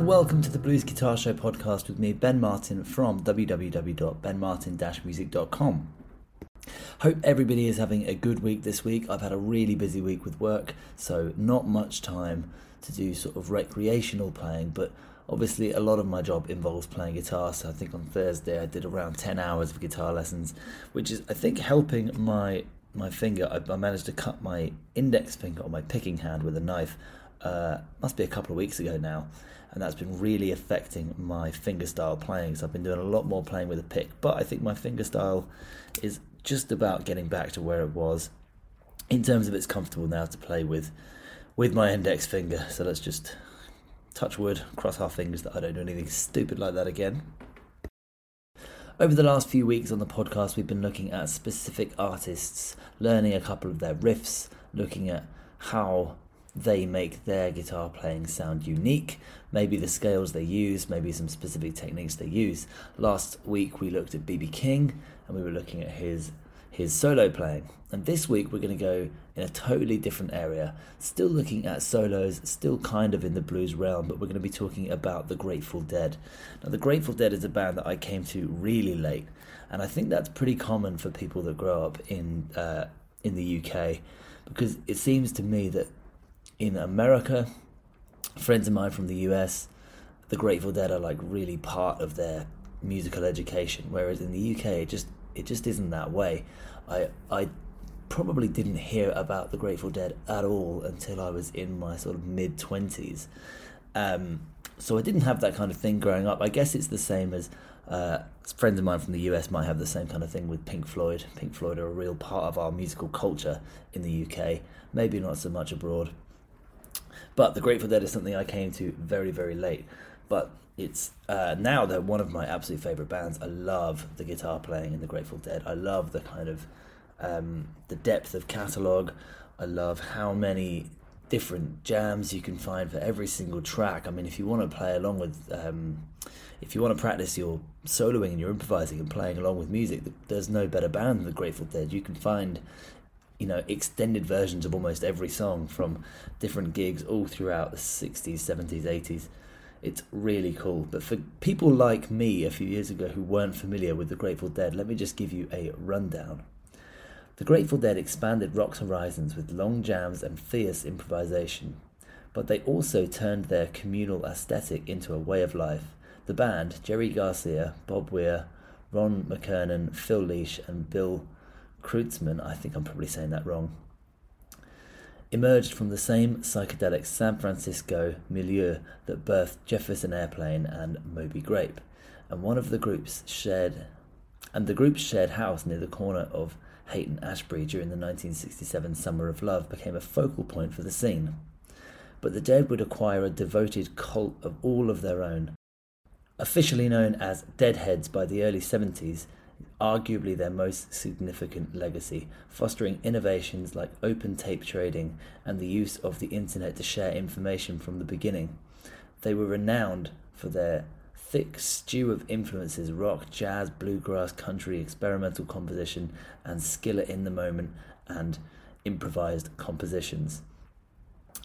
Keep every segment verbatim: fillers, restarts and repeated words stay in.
Welcome to the Blues Guitar Show podcast with me, Ben Martin, from w w w dot ben martin dash music dot com. Hope everybody is having a good week this week. I've had a really busy week with work, so not much time to do sort of recreational playing, but obviously a lot of my job involves playing guitar, so I think on Thursday I did around ten hours of guitar lessons, which is, I think, helping my, my finger. I, I managed to cut my index finger on my picking hand with a knife. Uh, must be a couple of weeks ago now, and that's been really affecting my finger style playing. So I've been doing a lot more playing with a pick, but I think my finger style is just about getting back to where it was in terms of it's comfortable now to play with with my index finger. So let's just touch wood, cross our fingers that I don't do anything stupid like that again. Over the last few weeks on the podcast, we've been looking at specific artists, learning a couple of their riffs, looking at how they make their guitar playing sound unique, maybe the scales they use, maybe some specific techniques they use. Last week we looked at B B King and we were looking at his his solo playing. And this week we're going to go in a totally different area, still looking at solos, still kind of in the blues realm, but we're going to be talking about the Grateful Dead. Now, the Grateful Dead is a band that I came to really late, and I think that's pretty common for people that grow up in uh, in the U K, because it seems to me that in America, friends of mine from the U S, the Grateful Dead are like really part of their musical education, whereas in the U K it just it just isn't that way. I I probably didn't hear about the Grateful Dead at all until I was in my sort of mid-twenties. Um, so I didn't have that kind of thing growing up. I guess it's the same as uh, friends of mine from the U S might have the same kind of thing with Pink Floyd. Pink Floyd are a real part of our musical culture in the U K, maybe not so much abroad. But the Grateful Dead is something I came to very, very late. But it's uh, now they're one of my absolute favourite bands. I love the guitar playing in the Grateful Dead. I love the kind of um, the depth of catalogue. I love how many different jams you can find for every single track. I mean, if you want to play along with, um, if you want to practice your soloing and your improvising and playing along with music, there's no better band than the Grateful Dead. You can find, you know, extended versions of almost every song from different gigs all throughout the sixties, seventies, eighties. It's really cool. But for people like me a few years ago who weren't familiar with the Grateful Dead, let me just give you a rundown. The Grateful Dead expanded rock's horizons with long jams and fierce improvisation, but they also turned their communal aesthetic into a way of life. The band, Jerry Garcia, Bob Weir, Ron McKernan, Phil Leash and Bill Kreutzmann, I think I'm probably saying that wrong, emerged from the same psychedelic San Francisco milieu that birthed Jefferson Airplane and Moby Grape, and one of the groups shared, and the group's shared house near the corner of Haight and Ashbury during the nineteen sixty-seven Summer of Love became a focal point for the scene. But the Dead would acquire a devoted cult of all of their own, officially known as Deadheads by the early seventies. Arguably their most significant legacy, fostering innovations like open tape trading and the use of the internet to share information from the beginning. They were renowned for their thick stew of influences: rock, jazz, bluegrass, country, experimental composition, and skill at in the moment and improvised compositions.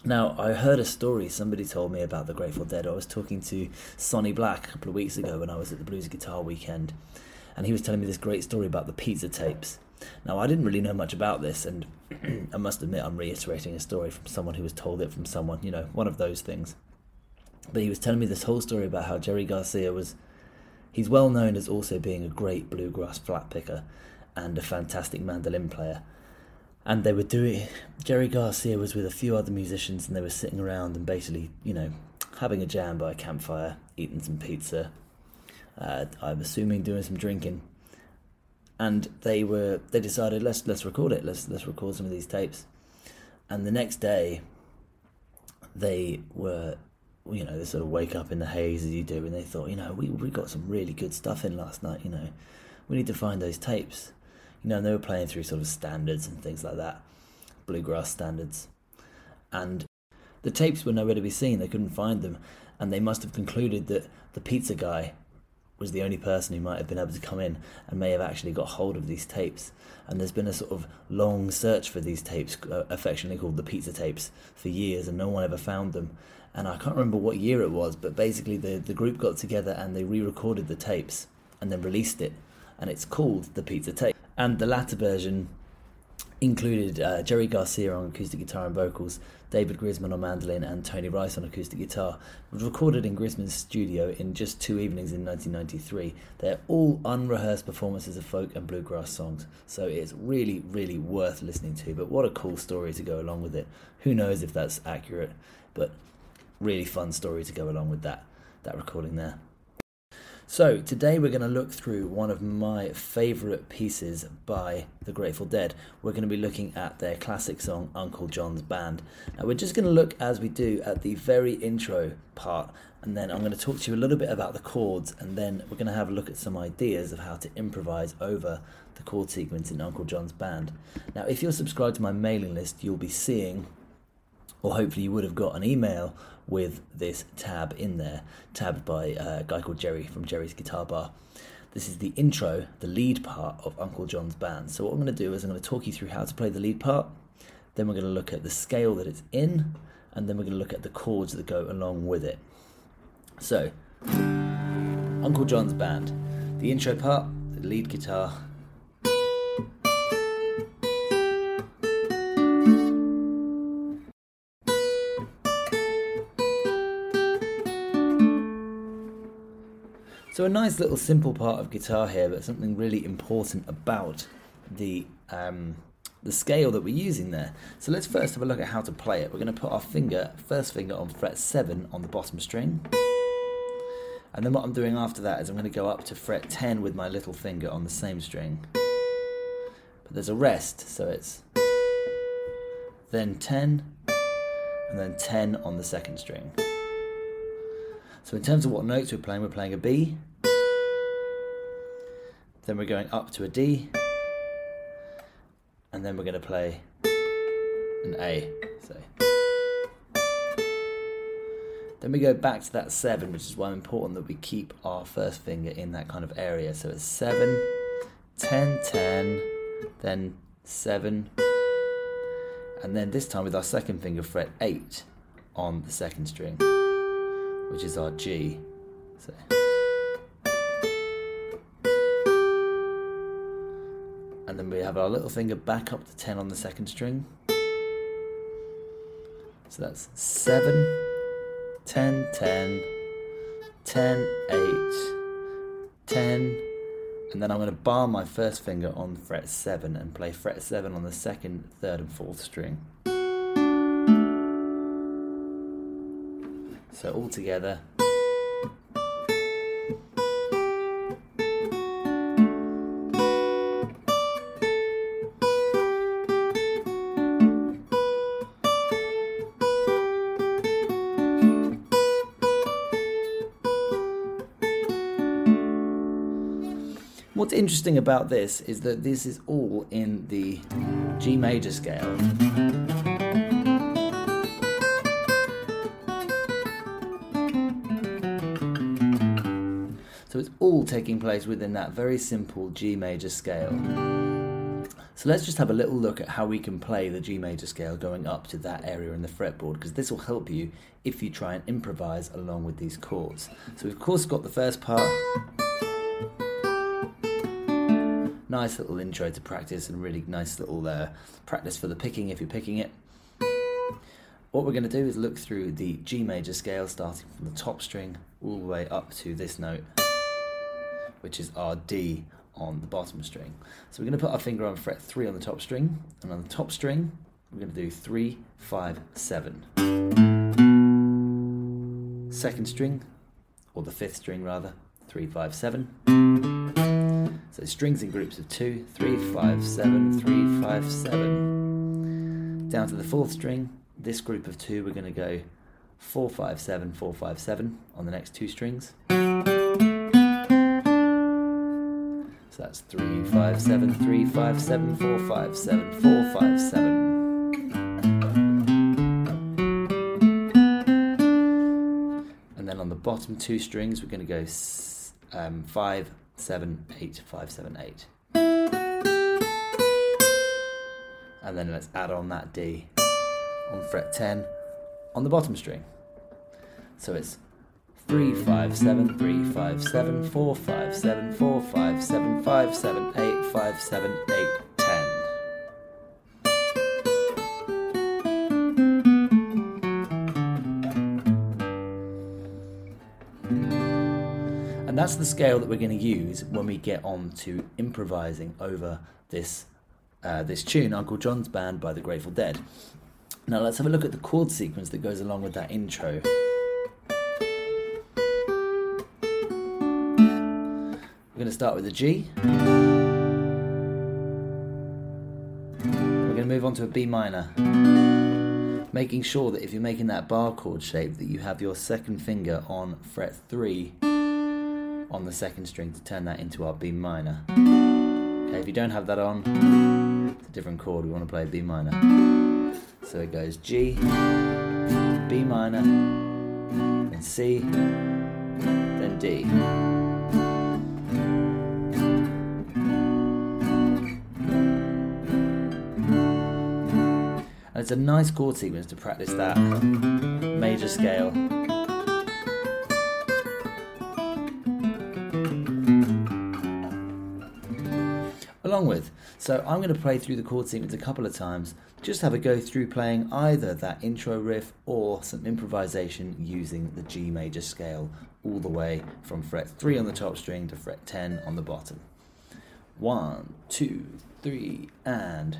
Now, I heard a story somebody told me about the Grateful Dead. I was talking to Sonny Black a couple of weeks ago when I was at the Blues Guitar Weekend, and he was telling me this great story about the Pizza Tapes. Now, I didn't really know much about this, and I must admit I'm reiterating a story from someone who was told it from someone, you know, one of those things. But he was telling me this whole story about how Jerry Garcia was, he's well known as also being a great bluegrass flat picker and a fantastic mandolin player. And they were doing, Jerry Garcia was with a few other musicians, and they were sitting around and basically, you know, having a jam by a campfire, eating some pizza, Uh, I'm assuming doing some drinking, and they were they decided let's let's record it let's let's record some of these tapes. And the next day they were, you know, they sort of wake up in the haze as you do, and they thought, you know, we we got some really good stuff in last night, you know, we need to find those tapes, you know. And they were playing through sort of standards and things like that, bluegrass standards, and the tapes were nowhere to be seen. They couldn't find them, and they must have concluded that the pizza guy was the only person who might have been able to come in and may have actually got hold of these tapes. And there's been a sort of long search for these tapes, uh, affectionately called the Pizza Tapes, for years, and no one ever found them. And I can't remember what year it was, but basically the, the group got together and they re-recorded the tapes and then released it. And it's called the Pizza Tape. And the latter version included uh, Jerry Garcia on acoustic guitar and vocals, David Grisman on mandolin, and Tony Rice on acoustic guitar. It was recorded in Grisman's studio in just two evenings in nineteen ninety-three. They're all unrehearsed performances of folk and bluegrass songs, so it's really, really worth listening to. But what a cool story to go along with it. Who knows if that's accurate, but really fun story to go along with that, that recording there. So today we're going to look through one of my favourite pieces by the Grateful Dead. We're going to be looking at their classic song, Uncle John's Band. Now we're just going to look, as we do, at the very intro part, and then I'm going to talk to you a little bit about the chords, and then we're going to have a look at some ideas of how to improvise over the chord sequence in Uncle John's Band. Now if you're subscribed to my mailing list, you'll be seeing, or hopefully you would have got an email with this tab in there, tabbed by a guy called Jerry from Jerry's Guitar Bar. This is the intro, the lead part of Uncle John's Band. So what I'm going to do is I'm going to talk you through how to play the lead part, then we're going to look at the scale that it's in, and then we're going to look at the chords that go along with it. So, Uncle John's Band, the intro part, the lead guitar, so a nice little simple part of guitar here, but something really important about the um, the scale that we're using there. So let's first have a look at how to play it. We're going to put our finger, first finger on fret seven on the bottom string. And then what I'm doing after that is I'm going to go up to fret ten with my little finger on the same string. But there's a rest, so it's then ten, and then ten on the second string. So in terms of what notes we're playing, we're playing a B. Then we're going up to a D, and then we're going to play an A. So. Then we go back to that seven, which is why it's important that we keep our first finger in that kind of area. So it's seven, ten, ten, then seven, and then this time with our second finger, fret eight on the second string, which is our G. So. And then we have our little finger back up to ten on the second string. So that's seven, ten, ten, ten, eight, ten, and then I'm going to bar my first finger on fret seven and play fret seven on the second, third and fourth string. So all together. What's interesting about this is that this is all in the G major scale. So it's all taking place within that very simple G major scale. So let's just have a little look at how we can play the G major scale going up to that area in the fretboard, because this will help you if you try and improvise along with these chords. So we've of course got the first part. Nice little intro to practice and really nice little uh, practice for the picking if you're picking it. What we're going to do is look through the G major scale starting from the top string all the way up to this note, which is our D on the bottom string. So we're going to put our finger on fret three on the top string, and on the top string we're going to do three, five, seven. Second string, or the fifth string rather, three, five, seven. So strings in groups of two, three, five, seven, three, five, seven. Down to the fourth string, this group of two, we're going to go four, five, seven, four, five, seven on the next two strings. So that's three, five, seven, three, five, seven, four, five, seven, four, five, seven. And then on the bottom two strings, we're going to go um, five seven eight five seven eight, and then let's add on that D on fret ten on the bottom string. So it's three five seven three five seven four five seven four five seven five seven eight five seven eight ten. And that's the scale that we're going to use when we get on to improvising over this uh, this tune, Uncle John's Band by the Grateful Dead. Now let's have a look at the chord sequence that goes along with that intro. We're going to start with a G. We're going to move on to a B minor, making sure that if you're making that bar chord shape that you have your second finger on fret three on the second string to turn that into our B minor. Okay, if you don't have that on, it's a different chord, we want to play B minor. So it goes G, B minor, then C, then D. It's a nice chord sequence to practice that major scale. Along with, so I'm going to play through the chord sequence a couple of times, just have a go through playing either that intro riff or some improvisation using the G major scale all the way from fret three on the top string to fret ten on the bottom. One, two, three, and...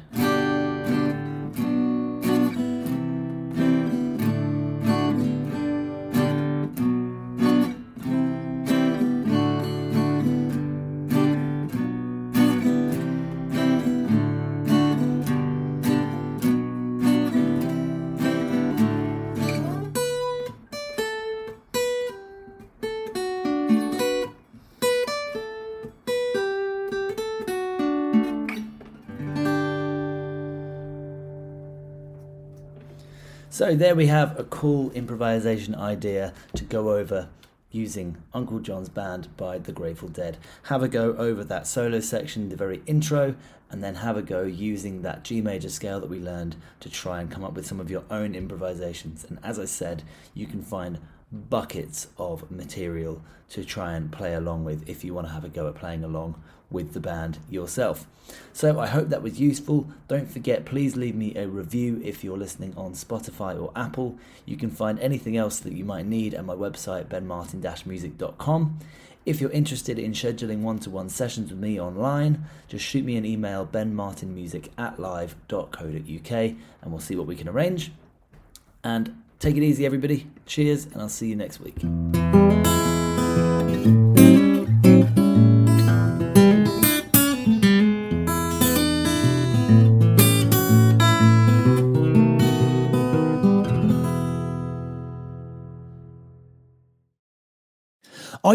So there we have a cool improvisation idea to go over using Uncle John's Band by the Grateful Dead. Have a go over that solo section, the very intro, and then have a go using that G major scale that we learned to try and come up with some of your own improvisations. And as I said, you can find buckets of material to try and play along with if you want to have a go at playing along with the band yourself. So I hope that was useful. Don't forget, please leave me a review if you're listening on Spotify or Apple. You can find anything else that you might need at my website, ben martin dash music dot com. If you're interested in scheduling one-to-one sessions with me online, just shoot me an email, ben martin music at live dot co dot u k, and we'll see what we can arrange. And take it easy, everybody. Cheers, and I'll see you next week. Are